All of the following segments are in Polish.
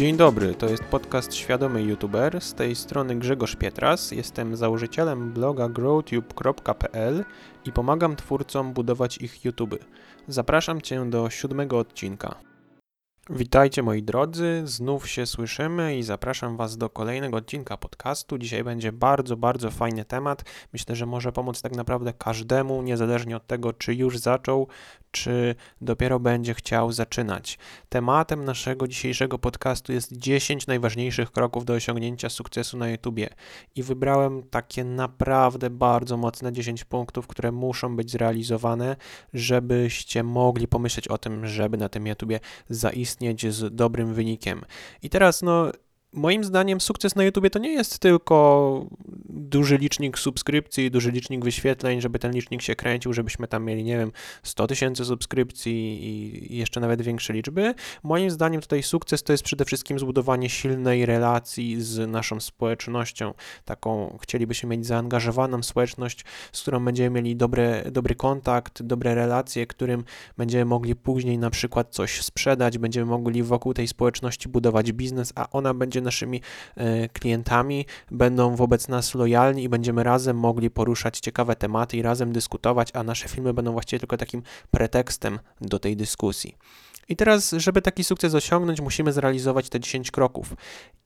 Dzień dobry, to jest podcast Świadomy YouTuber, z tej strony Grzegorz Pietras, jestem założycielem bloga growtube.pl i pomagam twórcom budować ich YouTube. Zapraszam Cię do 7. odcinka. Witajcie moi drodzy, znów się słyszymy i zapraszam Was do kolejnego odcinka podcastu. Dzisiaj będzie bardzo fajny temat. Myślę, że może pomóc tak naprawdę każdemu, niezależnie od tego, czy już zaczął, czy dopiero będzie chciał zaczynać. Tematem naszego dzisiejszego podcastu jest 10 najważniejszych kroków do osiągnięcia sukcesu na YouTubie. I wybrałem takie naprawdę bardzo mocne 10 punktów, które muszą być zrealizowane, żebyście mogli pomyśleć o tym, żeby na tym YouTubie zaistnieć z dobrym wynikiem. I teraz moim zdaniem sukces na YouTubie to nie jest tylko duży licznik subskrypcji, duży licznik wyświetleń, żeby ten licznik się kręcił, żebyśmy tam mieli, 100 000 subskrypcji i jeszcze nawet większe liczby. Moim zdaniem tutaj sukces to jest przede wszystkim zbudowanie silnej relacji z naszą społecznością. Taką chcielibyśmy mieć zaangażowaną społeczność, z którą będziemy mieli dobry kontakt, dobre relacje, którym będziemy mogli później na przykład coś sprzedać, będziemy mogli wokół tej społeczności budować biznes, a ona będzie naszymi klientami, będą wobec nas lojalni i będziemy razem mogli poruszać ciekawe tematy i razem dyskutować, a nasze filmy będą właściwie tylko takim pretekstem do tej dyskusji. I teraz, żeby taki sukces osiągnąć, musimy zrealizować te 10 kroków.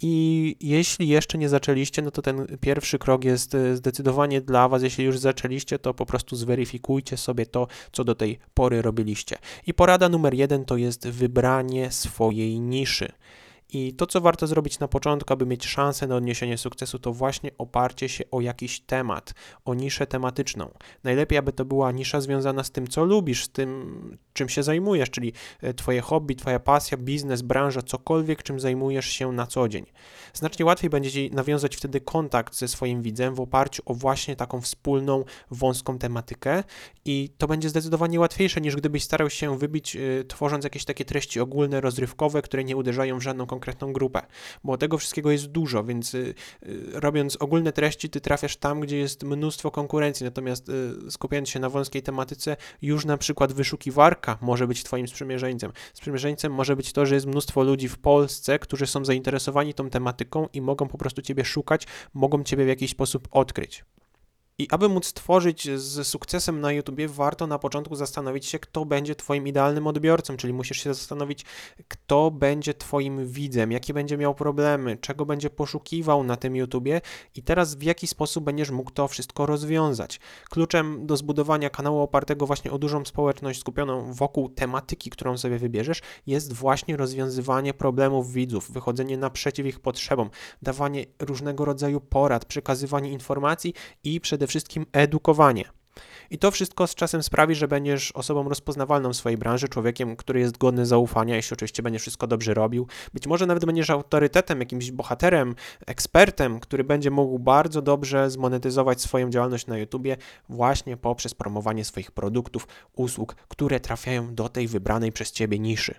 I jeśli jeszcze nie zaczęliście, to ten pierwszy krok jest zdecydowanie dla Was. Jeśli już zaczęliście, to po prostu zweryfikujcie sobie to, co do tej pory robiliście. I porada numer 1 to jest wybranie swojej niszy. I to, co warto zrobić na początku, aby mieć szansę na odniesienie sukcesu, to właśnie oparcie się o jakiś temat, o niszę tematyczną. Najlepiej, aby to była nisza związana z tym, co lubisz, z tym, czym się zajmujesz, czyli twoje hobby, twoja pasja, biznes, branża, cokolwiek, czym zajmujesz się na co dzień. Znacznie łatwiej będzie Ci nawiązać wtedy kontakt ze swoim widzem w oparciu o właśnie taką wspólną, wąską tematykę i to będzie zdecydowanie łatwiejsze, niż gdybyś starał się wybić, tworząc jakieś takie treści ogólne, rozrywkowe, które nie uderzają w żadną konkretną grupę, bo tego wszystkiego jest dużo, więc robiąc ogólne treści, ty trafiasz tam, gdzie jest mnóstwo konkurencji, natomiast skupiając się na wąskiej tematyce, już na przykład wyszukiwarka może być twoim sprzymierzeńcem. Sprzymierzeńcem może być to, że jest mnóstwo ludzi w Polsce, którzy są zainteresowani tą tematyką i mogą po prostu ciebie szukać, mogą ciebie w jakiś sposób odkryć. I aby móc tworzyć z sukcesem na YouTubie, warto na początku zastanowić się, kto będzie Twoim idealnym odbiorcą, czyli musisz się zastanowić, kto będzie Twoim widzem, jakie będzie miał problemy, czego będzie poszukiwał na tym YouTubie i teraz w jaki sposób będziesz mógł to wszystko rozwiązać. Kluczem do zbudowania kanału opartego właśnie o dużą społeczność skupioną wokół tematyki, którą sobie wybierzesz, jest właśnie rozwiązywanie problemów widzów, wychodzenie naprzeciw ich potrzebom, dawanie różnego rodzaju porad, przekazywanie informacji i przede wszystkim edukowanie. I to wszystko z czasem sprawi, że będziesz osobą rozpoznawalną w swojej branży, człowiekiem, który jest godny zaufania, jeśli oczywiście będziesz wszystko dobrze robił. Być może nawet będziesz autorytetem, jakimś bohaterem, ekspertem, który będzie mógł bardzo dobrze zmonetyzować swoją działalność na YouTubie właśnie poprzez promowanie swoich produktów, usług, które trafiają do tej wybranej przez Ciebie niszy.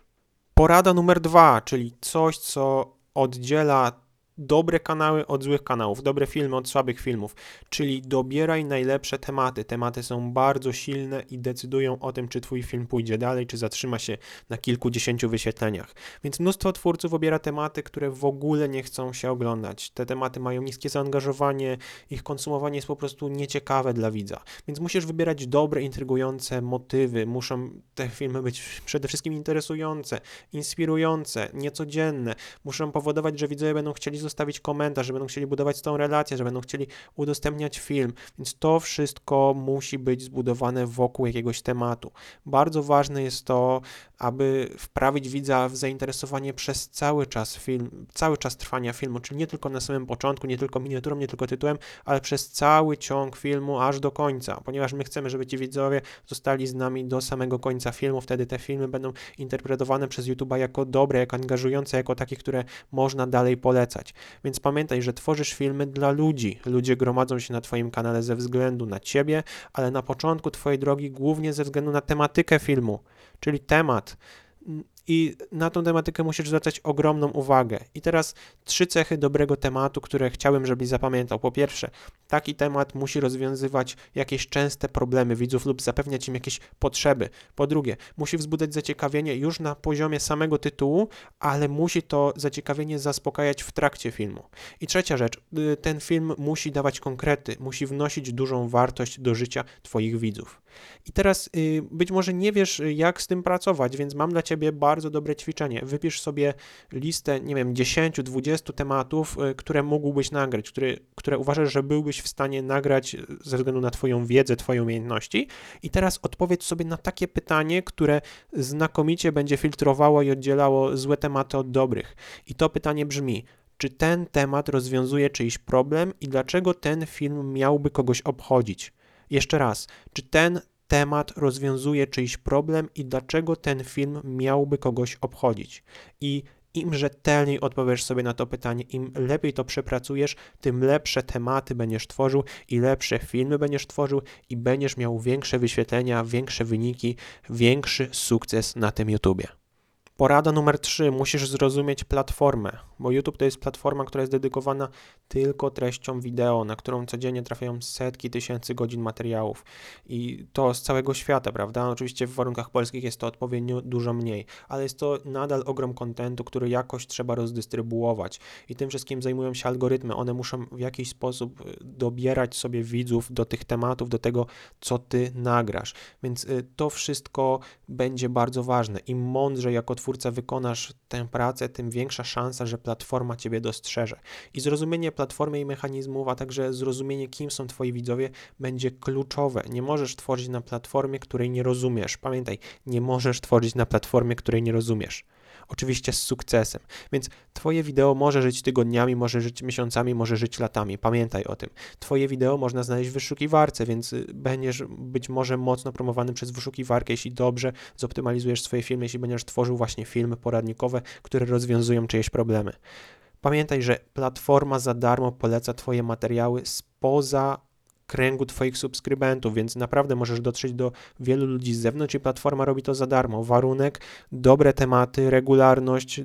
Porada numer 2, czyli coś, co oddziela dobre kanały od złych kanałów, dobre filmy od słabych filmów, czyli dobieraj najlepsze tematy. Tematy są bardzo silne i decydują o tym, czy Twój film pójdzie dalej, czy zatrzyma się na kilkudziesięciu wyświetleniach. Więc mnóstwo twórców obiera tematy, które w ogóle nie chcą się oglądać. Te tematy mają niskie zaangażowanie, ich konsumowanie jest po prostu nieciekawe dla widza. Więc musisz wybierać dobre, intrygujące motywy. Muszą te filmy być przede wszystkim interesujące, inspirujące, niecodzienne. Muszą powodować, że widzowie będą chcieli zostawić komentarz, że będą chcieli budować tą relację, że będą chcieli udostępniać film, więc to wszystko musi być zbudowane wokół jakiegoś tematu. Bardzo ważne jest to, aby wprawić widza w zainteresowanie przez cały czas trwania filmu, czyli nie tylko na samym początku, nie tylko miniaturą, nie tylko tytułem, ale przez cały ciąg filmu aż do końca, ponieważ my chcemy, żeby ci widzowie zostali z nami do samego końca filmu, wtedy te filmy będą interpretowane przez YouTube'a jako dobre, jako angażujące, jako takie, które można dalej polecać. Więc pamiętaj, że tworzysz filmy dla ludzi. Ludzie gromadzą się na Twoim kanale ze względu na Ciebie, ale na początku Twojej drogi głównie ze względu na tematykę filmu, czyli temat. i na tą tematykę musisz zwracać ogromną uwagę. I teraz 3 cechy dobrego tematu, które chciałem, żebyś zapamiętał. Po pierwsze, taki temat musi rozwiązywać jakieś częste problemy widzów lub zapewniać im jakieś potrzeby. Po drugie, musi wzbudzać zaciekawienie już na poziomie samego tytułu, ale musi to zaciekawienie zaspokajać w trakcie filmu. I trzecia rzecz, ten film musi dawać konkrety, musi wnosić dużą wartość do życia Twoich widzów. I teraz być może nie wiesz, jak z tym pracować, więc mam dla Ciebie bardzo dobre ćwiczenie. Wypisz sobie listę, nie wiem, 10, 20 tematów, które mógłbyś nagrać, które uważasz, że byłbyś w stanie nagrać ze względu na Twoją wiedzę, Twoje umiejętności. I teraz odpowiedz sobie na takie pytanie, które znakomicie będzie filtrowało i oddzielało złe tematy od dobrych. I to pytanie brzmi: czy ten temat rozwiązuje czyjś problem i dlaczego ten film miałby kogoś obchodzić? Jeszcze raz, czy ten temat rozwiązuje czyjś problem i dlaczego ten film miałby kogoś obchodzić? I im rzetelniej odpowiesz sobie na to pytanie, im lepiej to przepracujesz, tym lepsze tematy będziesz tworzył i lepsze filmy będziesz tworzył i będziesz miał większe wyświetlenia, większe wyniki, większy sukces na tym YouTubie. Porada numer 3. Musisz zrozumieć platformę, bo YouTube to jest platforma, która jest dedykowana tylko treściom wideo, na którą codziennie trafiają setki tysięcy godzin materiałów i to z całego świata, prawda? Oczywiście w warunkach polskich jest to odpowiednio dużo mniej, ale jest to nadal ogrom kontentu, który jakoś trzeba rozdystrybuować i tym wszystkim zajmują się algorytmy. One muszą w jakiś sposób dobierać sobie widzów do tych tematów, do tego, co Ty nagrasz, więc to wszystko będzie bardzo ważne. Im mądrzej jako twórca wykonasz tę pracę, tym większa szansa, że platforma Ciebie dostrzeże. I zrozumienie platformy i mechanizmów, a także zrozumienie, kim są Twoi widzowie, będzie kluczowe. Nie możesz tworzyć na platformie, której nie rozumiesz. Pamiętaj, nie możesz tworzyć na platformie, której nie rozumiesz. Oczywiście z sukcesem. Więc Twoje wideo może żyć tygodniami, może żyć miesiącami, może żyć latami. Pamiętaj o tym. Twoje wideo można znaleźć w wyszukiwarce, więc będziesz być może mocno promowany przez wyszukiwarkę, jeśli dobrze zoptymalizujesz swoje filmy, jeśli będziesz tworzył właśnie filmy poradnikowe, które rozwiązują czyjeś problemy. Pamiętaj, że platforma za darmo poleca Twoje materiały spoza kręgu Twoich subskrybentów, więc naprawdę możesz dotrzeć do wielu ludzi z zewnątrz i platforma robi to za darmo. Warunek, dobre tematy, regularność,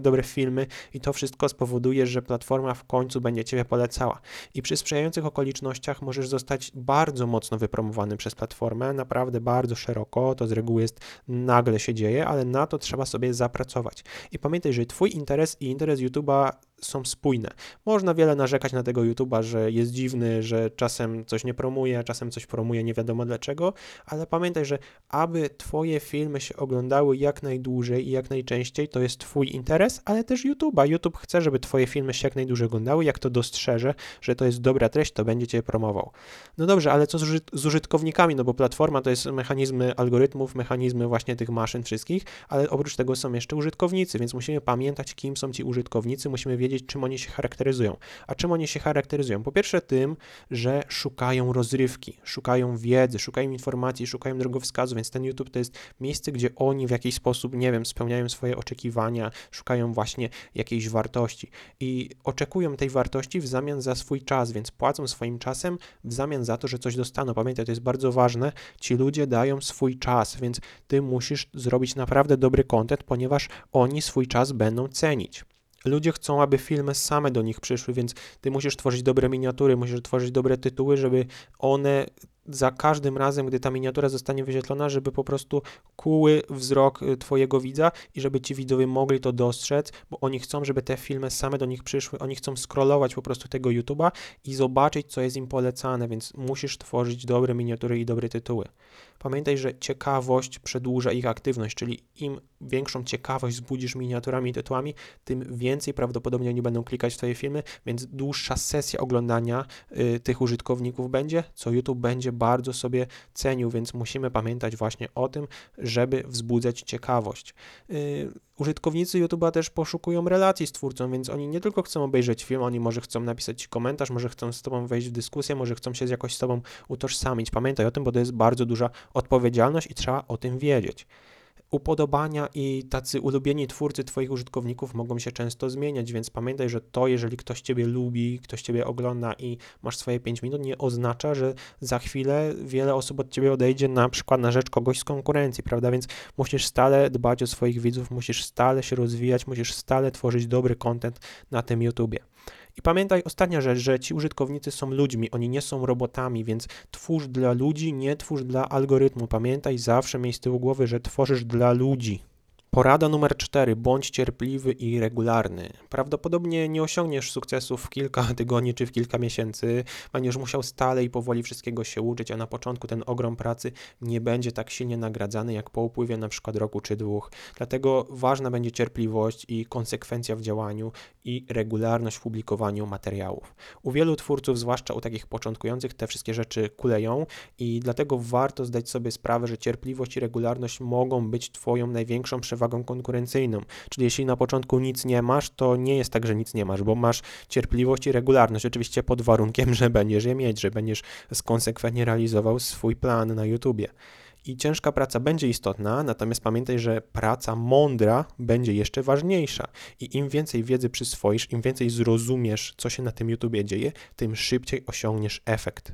dobre filmy i to wszystko spowoduje, że platforma w końcu będzie Ciebie polecała. I przy sprzyjających okolicznościach możesz zostać bardzo mocno wypromowany przez platformę, naprawdę bardzo szeroko, to z reguły jest nagle się dzieje, ale na to trzeba sobie zapracować. I pamiętaj, że Twój interes i interes YouTube'a są spójne. Można wiele narzekać na tego YouTuba, że jest dziwny, że czasem coś nie promuje, czasem coś promuje, nie wiadomo dlaczego, ale pamiętaj, że aby Twoje filmy się oglądały jak najdłużej i jak najczęściej, to jest Twój interes, ale też YouTuba. YouTube chce, żeby Twoje filmy się jak najdłużej oglądały, jak to dostrzeże, że to jest dobra treść, to będzie Cię promował. No dobrze, ale co z użytkownikami? No bo platforma to jest mechanizmy algorytmów, mechanizmy właśnie tych maszyn wszystkich, ale oprócz tego są jeszcze użytkownicy, więc musimy pamiętać, kim są ci użytkownicy, musimy wiedzieć, czym oni się charakteryzują. A czym oni się charakteryzują? Po pierwsze tym, że szukają rozrywki, szukają wiedzy, szukają informacji, szukają drogowskazu, więc ten YouTube to jest miejsce, gdzie oni w jakiś sposób, nie wiem, spełniają swoje oczekiwania, szukają właśnie jakiejś wartości i oczekują tej wartości w zamian za swój czas, więc płacą swoim czasem w zamian za to, że coś dostaną. Pamiętaj, to jest bardzo ważne, ci ludzie dają swój czas, więc ty musisz zrobić naprawdę dobry content, ponieważ oni swój czas będą cenić. Ludzie chcą, aby filmy same do nich przyszły, więc ty musisz tworzyć dobre miniatury, musisz tworzyć dobre tytuły, żeby one za każdym razem, gdy ta miniatura zostanie wyświetlona, żeby po prostu kuły wzrok Twojego widza i żeby Ci widzowie mogli to dostrzec, bo oni chcą, żeby te filmy same do nich przyszły, oni chcą scrollować po prostu tego YouTube'a i zobaczyć, co jest im polecane, więc musisz tworzyć dobre miniatury i dobre tytuły. Pamiętaj, że ciekawość przedłuża ich aktywność, czyli im większą ciekawość wzbudzisz miniaturami i tytułami, tym więcej prawdopodobnie oni będą klikać w Twoje filmy, więc dłuższa sesja oglądania tych użytkowników będzie, co YouTube będzie bardzo sobie cenił, więc musimy pamiętać właśnie o tym, żeby wzbudzać ciekawość. Użytkownicy YouTube'a też poszukują relacji z twórcą, więc oni nie tylko chcą obejrzeć film, oni może chcą napisać komentarz, może chcą z Tobą wejść w dyskusję, może chcą się jakoś z Tobą utożsamić. Pamiętaj o tym, bo to jest bardzo duża odpowiedzialność i trzeba o tym wiedzieć. Upodobania i tacy ulubieni twórcy Twoich użytkowników mogą się często zmieniać, więc pamiętaj, że to, jeżeli ktoś Ciebie lubi, ktoś Ciebie ogląda i masz swoje 5 minut, nie oznacza, że za chwilę wiele osób od Ciebie odejdzie na przykład na rzecz kogoś z konkurencji, prawda? Więc musisz stale dbać o swoich widzów, musisz stale się rozwijać, musisz stale tworzyć dobry content na tym YouTubie. I pamiętaj, ostatnia rzecz, że ci użytkownicy są ludźmi, oni nie są robotami, więc twórz dla ludzi, nie twórz dla algorytmu. Pamiętaj, zawsze miej z tyłu głowy, że tworzysz dla ludzi. Porada numer 4. Bądź cierpliwy i regularny. Prawdopodobnie nie osiągniesz sukcesu w kilka tygodni czy w kilka miesięcy. Będziesz musiał stale i powoli wszystkiego się uczyć, a na początku ten ogrom pracy nie będzie tak silnie nagradzany jak po upływie na przykład roku czy dwóch. Dlatego ważna będzie cierpliwość i konsekwencja w działaniu i regularność w publikowaniu materiałów. U wielu twórców, zwłaszcza u takich początkujących, te wszystkie rzeczy kuleją i dlatego warto zdać sobie sprawę, że cierpliwość i regularność mogą być Twoją największą przewagą konkurencyjną. Czyli jeśli na początku nic nie masz, to nie jest tak, że nic nie masz, bo masz cierpliwość i regularność. Oczywiście pod warunkiem, że będziesz je mieć, że będziesz konsekwentnie realizował swój plan na YouTubie. I ciężka praca będzie istotna, natomiast pamiętaj, że praca mądra będzie jeszcze ważniejsza. I im więcej wiedzy przyswoisz, im więcej zrozumiesz, co się na tym YouTubie dzieje, tym szybciej osiągniesz efekt.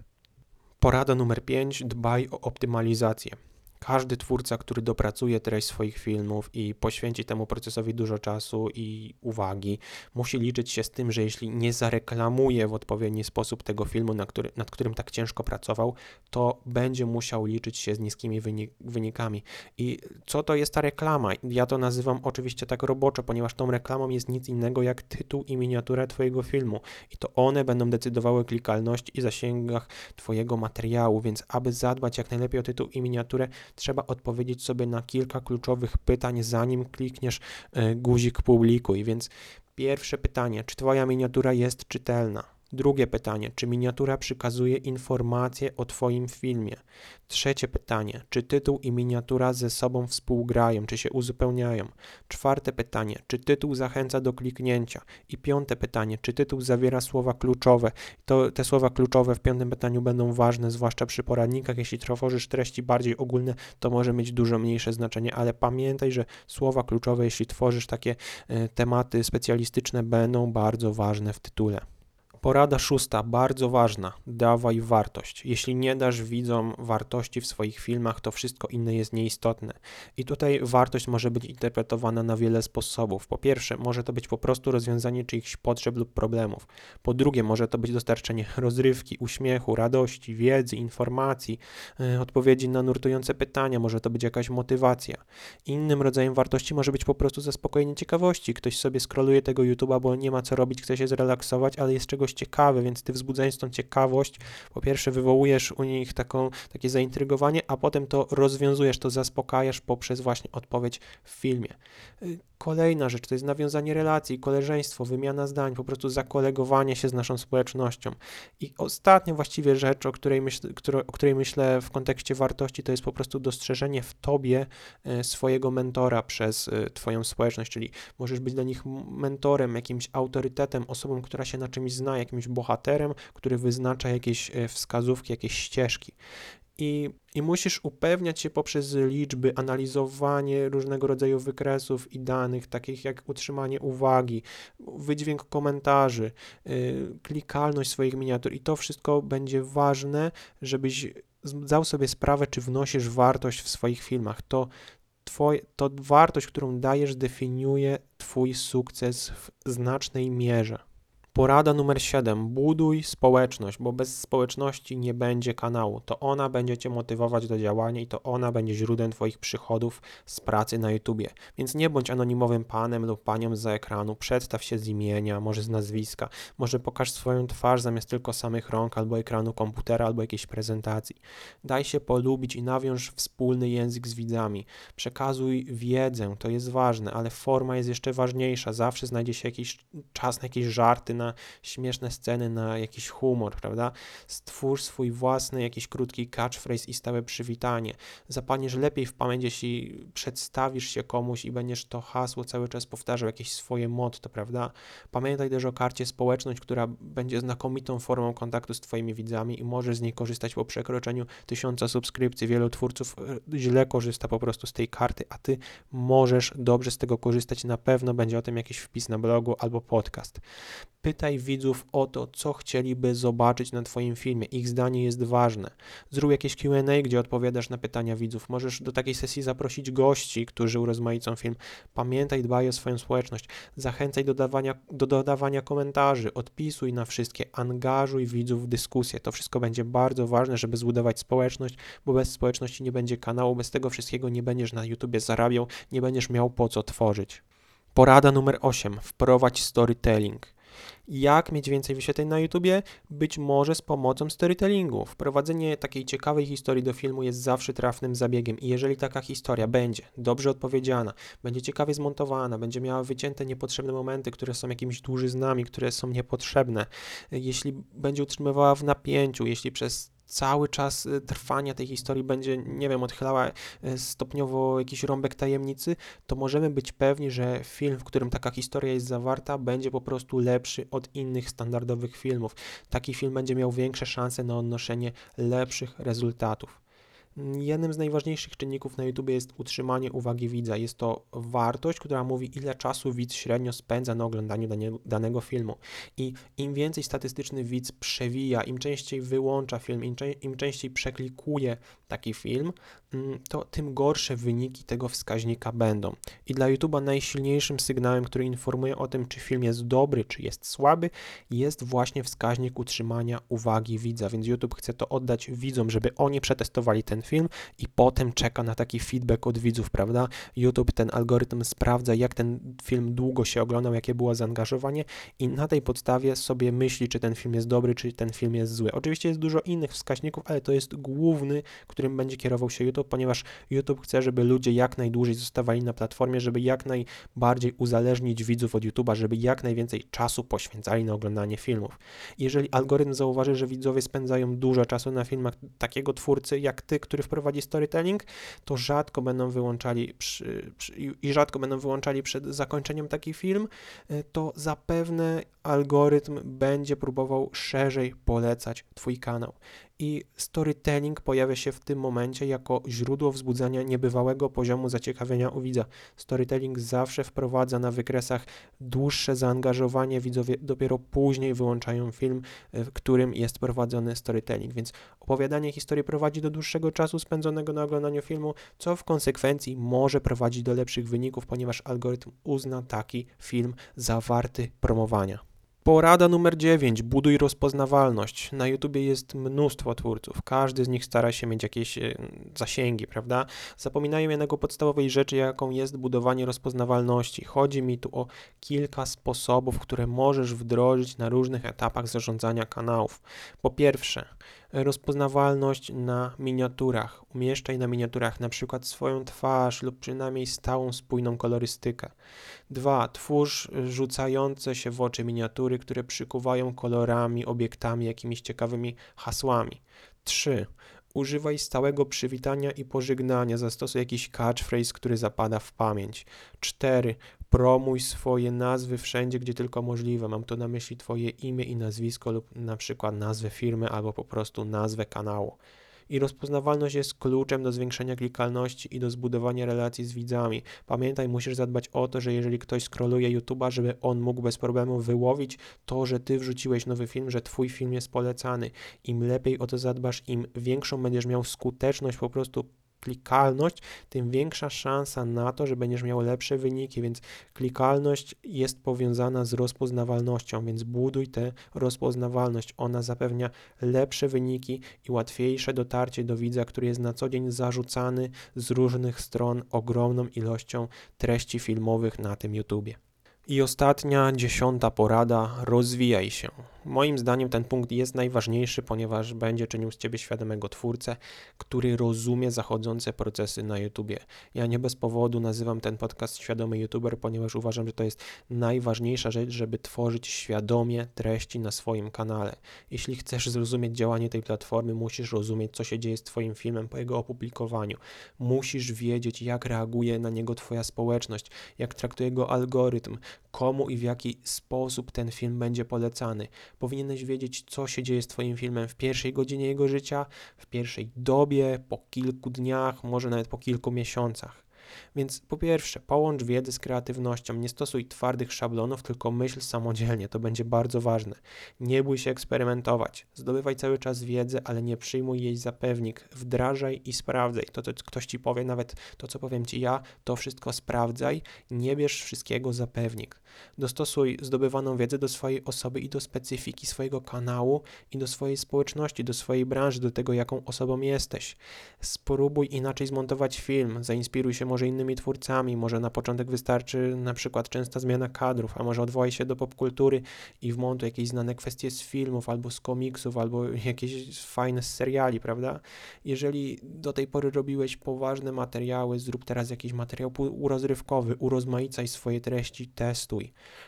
Porada numer 5. Dbaj o optymalizację. Każdy twórca, który dopracuje treść swoich filmów i poświęci temu procesowi dużo czasu i uwagi, musi liczyć się z tym, że jeśli nie zareklamuje w odpowiedni sposób tego filmu, nad którym tak ciężko pracował, to będzie musiał liczyć się z niskimi wynikami. I co to jest ta reklama? Ja to nazywam oczywiście tak roboczo, ponieważ tą reklamą jest nic innego jak tytuł i miniatura Twojego filmu. I to one będą decydowały o klikalności i zasięgach Twojego materiału, więc aby zadbać jak najlepiej o tytuł i miniaturę, trzeba odpowiedzieć sobie na kilka kluczowych pytań, zanim klikniesz guzik publikuj. Więc pierwsze pytanie, czy Twoja miniatura jest czytelna? Drugie pytanie, czy miniatura przekazuje informacje o Twoim filmie? Trzecie pytanie, czy tytuł i miniatura ze sobą współgrają, czy się uzupełniają? Czwarte pytanie, czy tytuł zachęca do kliknięcia? I piąte pytanie, czy tytuł zawiera słowa kluczowe? Te słowa kluczowe w piątym pytaniu będą ważne, zwłaszcza przy poradnikach. Jeśli tworzysz treści bardziej ogólne, to może mieć dużo mniejsze znaczenie, ale pamiętaj, że słowa kluczowe, jeśli tworzysz takie tematy specjalistyczne, będą bardzo ważne w tytule. Porada 6, bardzo ważna, dawaj wartość. Jeśli nie dasz widzom wartości w swoich filmach, to wszystko inne jest nieistotne. I tutaj wartość może być interpretowana na wiele sposobów. Po pierwsze, może to być po prostu rozwiązanie czyichś potrzeb lub problemów. Po drugie, może to być dostarczenie rozrywki, uśmiechu, radości, wiedzy, informacji, odpowiedzi na nurtujące pytania, może to być jakaś motywacja. Innym rodzajem wartości może być po prostu zaspokojenie ciekawości. Ktoś sobie scrolluje tego YouTube'a, bo nie ma co robić, chce się zrelaksować, ale jest czegoś ciekawe, więc ty wzbudzając tą ciekawość, po pierwsze wywołujesz u nich takie zaintrygowanie, a potem to rozwiązujesz, to zaspokajasz poprzez właśnie odpowiedź w filmie. Kolejna rzecz to jest nawiązanie relacji, koleżeństwo, wymiana zdań, po prostu zakolegowanie się z naszą społecznością. I ostatnia właściwie rzecz, o której myślę w kontekście wartości, to jest po prostu dostrzeżenie w tobie swojego mentora przez twoją społeczność, czyli możesz być dla nich mentorem, jakimś autorytetem, osobą, która się na czymś zna, jakimś bohaterem, który wyznacza jakieś wskazówki, jakieś ścieżki. I musisz upewniać się poprzez liczby, analizowanie różnego rodzaju wykresów i danych, takich jak utrzymanie uwagi, wydźwięk komentarzy, klikalność swoich miniatur i to wszystko będzie ważne, żebyś zdał sobie sprawę, czy wnosisz wartość w swoich filmach. To wartość, którą dajesz, definiuje Twój sukces w znacznej mierze. Porada numer 7. Buduj społeczność, bo bez społeczności nie będzie kanału. To ona będzie Cię motywować do działania i to ona będzie źródłem Twoich przychodów z pracy na YouTubie. Więc nie bądź anonimowym panem lub panią zza ekranu, przedstaw się z imienia, może z nazwiska, może pokaż swoją twarz zamiast tylko samych rąk albo ekranu komputera, albo jakiejś prezentacji. Daj się polubić i nawiąż wspólny język z widzami. Przekazuj wiedzę, to jest ważne, ale forma jest jeszcze ważniejsza. Zawsze znajdzie się jakiś czas na jakieś żarty, na na śmieszne sceny, na jakiś humor, prawda? Stwórz swój własny jakiś krótki catchphrase i stałe przywitanie. Zapamiętasz lepiej w pamięć, jeśli przedstawisz się komuś i będziesz to hasło cały czas powtarzał, jakieś swoje motto, prawda? Pamiętaj też o karcie społeczność, która będzie znakomitą formą kontaktu z Twoimi widzami i możesz z niej korzystać po przekroczeniu 1000 subskrypcji. Wielu twórców źle korzysta po prostu z tej karty, a Ty możesz dobrze z tego korzystać. Na pewno będzie o tym jakiś wpis na blogu albo podcast. Pytaj widzów o to, co chcieliby zobaczyć na Twoim filmie. Ich zdanie jest ważne. Zrób jakieś Q&A, gdzie odpowiadasz na pytania widzów. Możesz do takiej sesji zaprosić gości, którzy urozmaicą film. Pamiętaj, dbaj o swoją społeczność. Zachęcaj do dodawania komentarzy. Odpisuj na wszystkie. Angażuj widzów w dyskusję. To wszystko będzie bardzo ważne, żeby zbudować społeczność, bo bez społeczności nie będzie kanału, bez tego wszystkiego nie będziesz na YouTubie zarabiał, nie będziesz miał po co tworzyć. Porada numer 8. Wprowadź storytelling. Jak mieć więcej wyświetleń na YouTubie? Być może z pomocą storytellingu. Wprowadzenie takiej ciekawej historii do filmu jest zawsze trafnym zabiegiem i jeżeli taka historia będzie dobrze odpowiedziana, będzie ciekawie zmontowana, będzie miała wycięte niepotrzebne momenty, które są jakimiś dłużyznami, które są niepotrzebne, jeśli będzie utrzymywała w napięciu, jeśli przez cały czas trwania tej historii będzie, nie wiem, odchylała stopniowo jakiś rąbek tajemnicy, to możemy być pewni, że film, w którym taka historia jest zawarta, będzie po prostu lepszy od innych standardowych filmów. Taki film będzie miał większe szanse na odnoszenie lepszych rezultatów. Jednym z najważniejszych czynników na YouTube jest utrzymanie uwagi widza. Jest to wartość, która mówi, ile czasu widz średnio spędza na oglądaniu danego filmu. I im więcej statystyczny widz przewija, im częściej wyłącza film, im częściej przeklikuje taki film, to tym gorsze wyniki tego wskaźnika będą. I dla YouTube'a najsilniejszym sygnałem, który informuje o tym, czy film jest dobry, czy jest słaby, jest właśnie wskaźnik utrzymania uwagi widza. Więc YouTube chce to oddać widzom, żeby oni przetestowali ten film i potem czeka na taki feedback od widzów, prawda? YouTube, ten algorytm sprawdza, jak ten film długo się oglądał, jakie było zaangażowanie i na tej podstawie sobie myśli, czy ten film jest dobry, czy ten film jest zły. Oczywiście jest dużo innych wskaźników, ale to jest główny, którym będzie kierował się YouTube, ponieważ YouTube chce, żeby ludzie jak najdłużej zostawali na platformie, żeby jak najbardziej uzależnić widzów od YouTube'a, żeby jak najwięcej czasu poświęcali na oglądanie filmów. Jeżeli algorytm zauważy, że widzowie spędzają dużo czasu na filmach takiego twórcy jak ty, który wprowadzi storytelling, to rzadko będą wyłączali przed zakończeniem taki film, to zapewne algorytm będzie próbował szerzej polecać Twój kanał. I storytelling pojawia się w tym momencie jako źródło wzbudzania niebywałego poziomu zaciekawienia u widza. Storytelling zawsze wprowadza na wykresach dłuższe zaangażowanie, widzowie dopiero później wyłączają film, w którym jest prowadzony storytelling, więc opowiadanie historii prowadzi do dłuższego czasu spędzonego na oglądaniu filmu, co w konsekwencji może prowadzić do lepszych wyników, ponieważ algorytm uzna taki film za warty promowania. Porada numer 9. Buduj rozpoznawalność. Na YouTubie jest mnóstwo twórców. Każdy z nich stara się mieć jakieś zasięgi, prawda? Zapominają jednak o podstawowej rzeczy, jaką jest budowanie rozpoznawalności. Chodzi mi tu o kilka sposobów, które możesz wdrożyć na różnych etapach zarządzania kanałów. Po pierwsze, rozpoznawalność na miniaturach. Umieszczaj na miniaturach na przykład swoją twarz lub przynajmniej stałą, spójną kolorystykę. 2. Twórz rzucające się w oczy miniatury, które przykuwają kolorami, obiektami, jakimiś ciekawymi hasłami. 3. Używaj stałego przywitania i pożegnania. Zastosuj jakiś catchphrase, który zapada w pamięć. 4. Promuj swoje nazwy wszędzie, gdzie tylko możliwe. Mam tu na myśli Twoje imię i nazwisko lub na przykład nazwę firmy albo po prostu nazwę kanału. I rozpoznawalność jest kluczem do zwiększenia klikalności i do zbudowania relacji z widzami. Pamiętaj, musisz zadbać o to, że jeżeli ktoś scrolluje YouTube'a, żeby on mógł bez problemu wyłowić to, że Ty wrzuciłeś nowy film, że Twój film jest polecany. Im lepiej o to zadbasz, im większą będziesz miał skuteczność, po prostu klikalność, tym większa szansa na to, że będziesz miał lepsze wyniki, więc klikalność jest powiązana z rozpoznawalnością, więc buduj tę rozpoznawalność. Ona zapewnia lepsze wyniki i łatwiejsze dotarcie do widza, który jest na co dzień zarzucany z różnych stron ogromną ilością treści filmowych na tym YouTubie. I ostatnia, 10. porada, rozwijaj się. Moim zdaniem ten punkt jest najważniejszy, ponieważ będzie czynił z Ciebie świadomego twórcę, który rozumie zachodzące procesy na YouTubie. Ja nie bez powodu nazywam ten podcast Świadomy YouTuber, ponieważ uważam, że to jest najważniejsza rzecz, żeby tworzyć świadomie treści na swoim kanale. Jeśli chcesz zrozumieć działanie tej platformy, musisz rozumieć, co się dzieje z Twoim filmem po jego opublikowaniu. Musisz wiedzieć, jak reaguje na niego Twoja społeczność, jak traktuje go algorytm, komu i w jaki sposób ten film będzie polecany. Powinieneś wiedzieć, co się dzieje z Twoim filmem w pierwszej godzinie jego życia, w pierwszej dobie, po kilku dniach, może nawet po kilku miesiącach. Więc po pierwsze, połącz wiedzę z kreatywnością, nie stosuj twardych szablonów, tylko myśl samodzielnie, to będzie bardzo ważne. Nie bój się eksperymentować, zdobywaj cały czas wiedzę, ale nie przyjmuj jej za pewnik, wdrażaj i sprawdzaj. To, co ktoś Ci powie, nawet to, co powiem Ci ja, to wszystko sprawdzaj, nie bierz wszystkiego za pewnik. Dostosuj zdobywaną wiedzę do swojej osoby i do specyfiki swojego kanału i do swojej społeczności, do swojej branży, do tego, jaką osobą jesteś. Spróbuj inaczej zmontować film, zainspiruj się może innymi twórcami, może na początek wystarczy na przykład częsta zmiana kadrów, a może odwołaj się do popkultury i wmontuj jakieś znane kwestie z filmów, albo z komiksów, albo jakieś fajne z seriali, prawda? Jeżeli do tej pory robiłeś poważne materiały, zrób teraz jakiś materiał urozrywkowy, urozmaicaj swoje treści, testuj.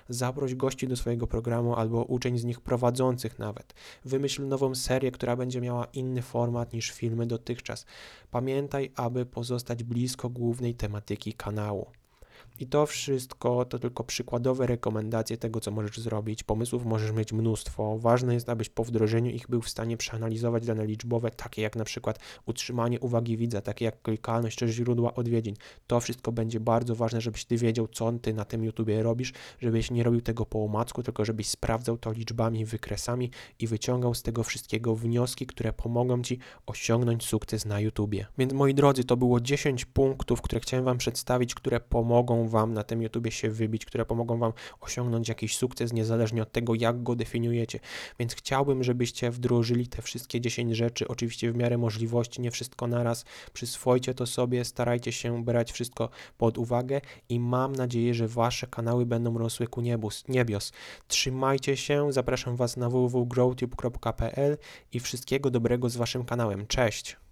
Zaproś gości do swojego programu, albo uczeń z nich prowadzących nawet. Wymyśl nową serię, która będzie miała inny format niż filmy dotychczas. Pamiętaj, aby pozostać blisko głównej tematyki kanału. I to wszystko to tylko przykładowe rekomendacje tego, co możesz zrobić. Pomysłów możesz mieć mnóstwo. Ważne jest, abyś po wdrożeniu ich był w stanie przeanalizować dane liczbowe, takie jak na przykład utrzymanie uwagi widza, takie jak klikalność czy źródła odwiedzin. To wszystko będzie bardzo ważne, żebyś Ty wiedział, co Ty na tym YouTubie robisz, żebyś nie robił tego po omacku, tylko żebyś sprawdzał to liczbami, wykresami i wyciągał z tego wszystkiego wnioski, które pomogą Ci osiągnąć sukces na YouTubie. Więc moi drodzy, to było 10 punktów, które chciałem Wam przedstawić, które pomogą Wam na tym YouTubie się wybić, które pomogą Wam osiągnąć jakiś sukces, niezależnie od tego, jak go definiujecie. Więc chciałbym, żebyście wdrożyli te wszystkie 10 rzeczy, oczywiście w miarę możliwości, nie wszystko naraz. Przyswojcie to sobie, starajcie się brać wszystko pod uwagę i mam nadzieję, że Wasze kanały będą rosły ku niebios. Trzymajcie się, zapraszam Was na www.growtube.pl i wszystkiego dobrego z Waszym kanałem. Cześć!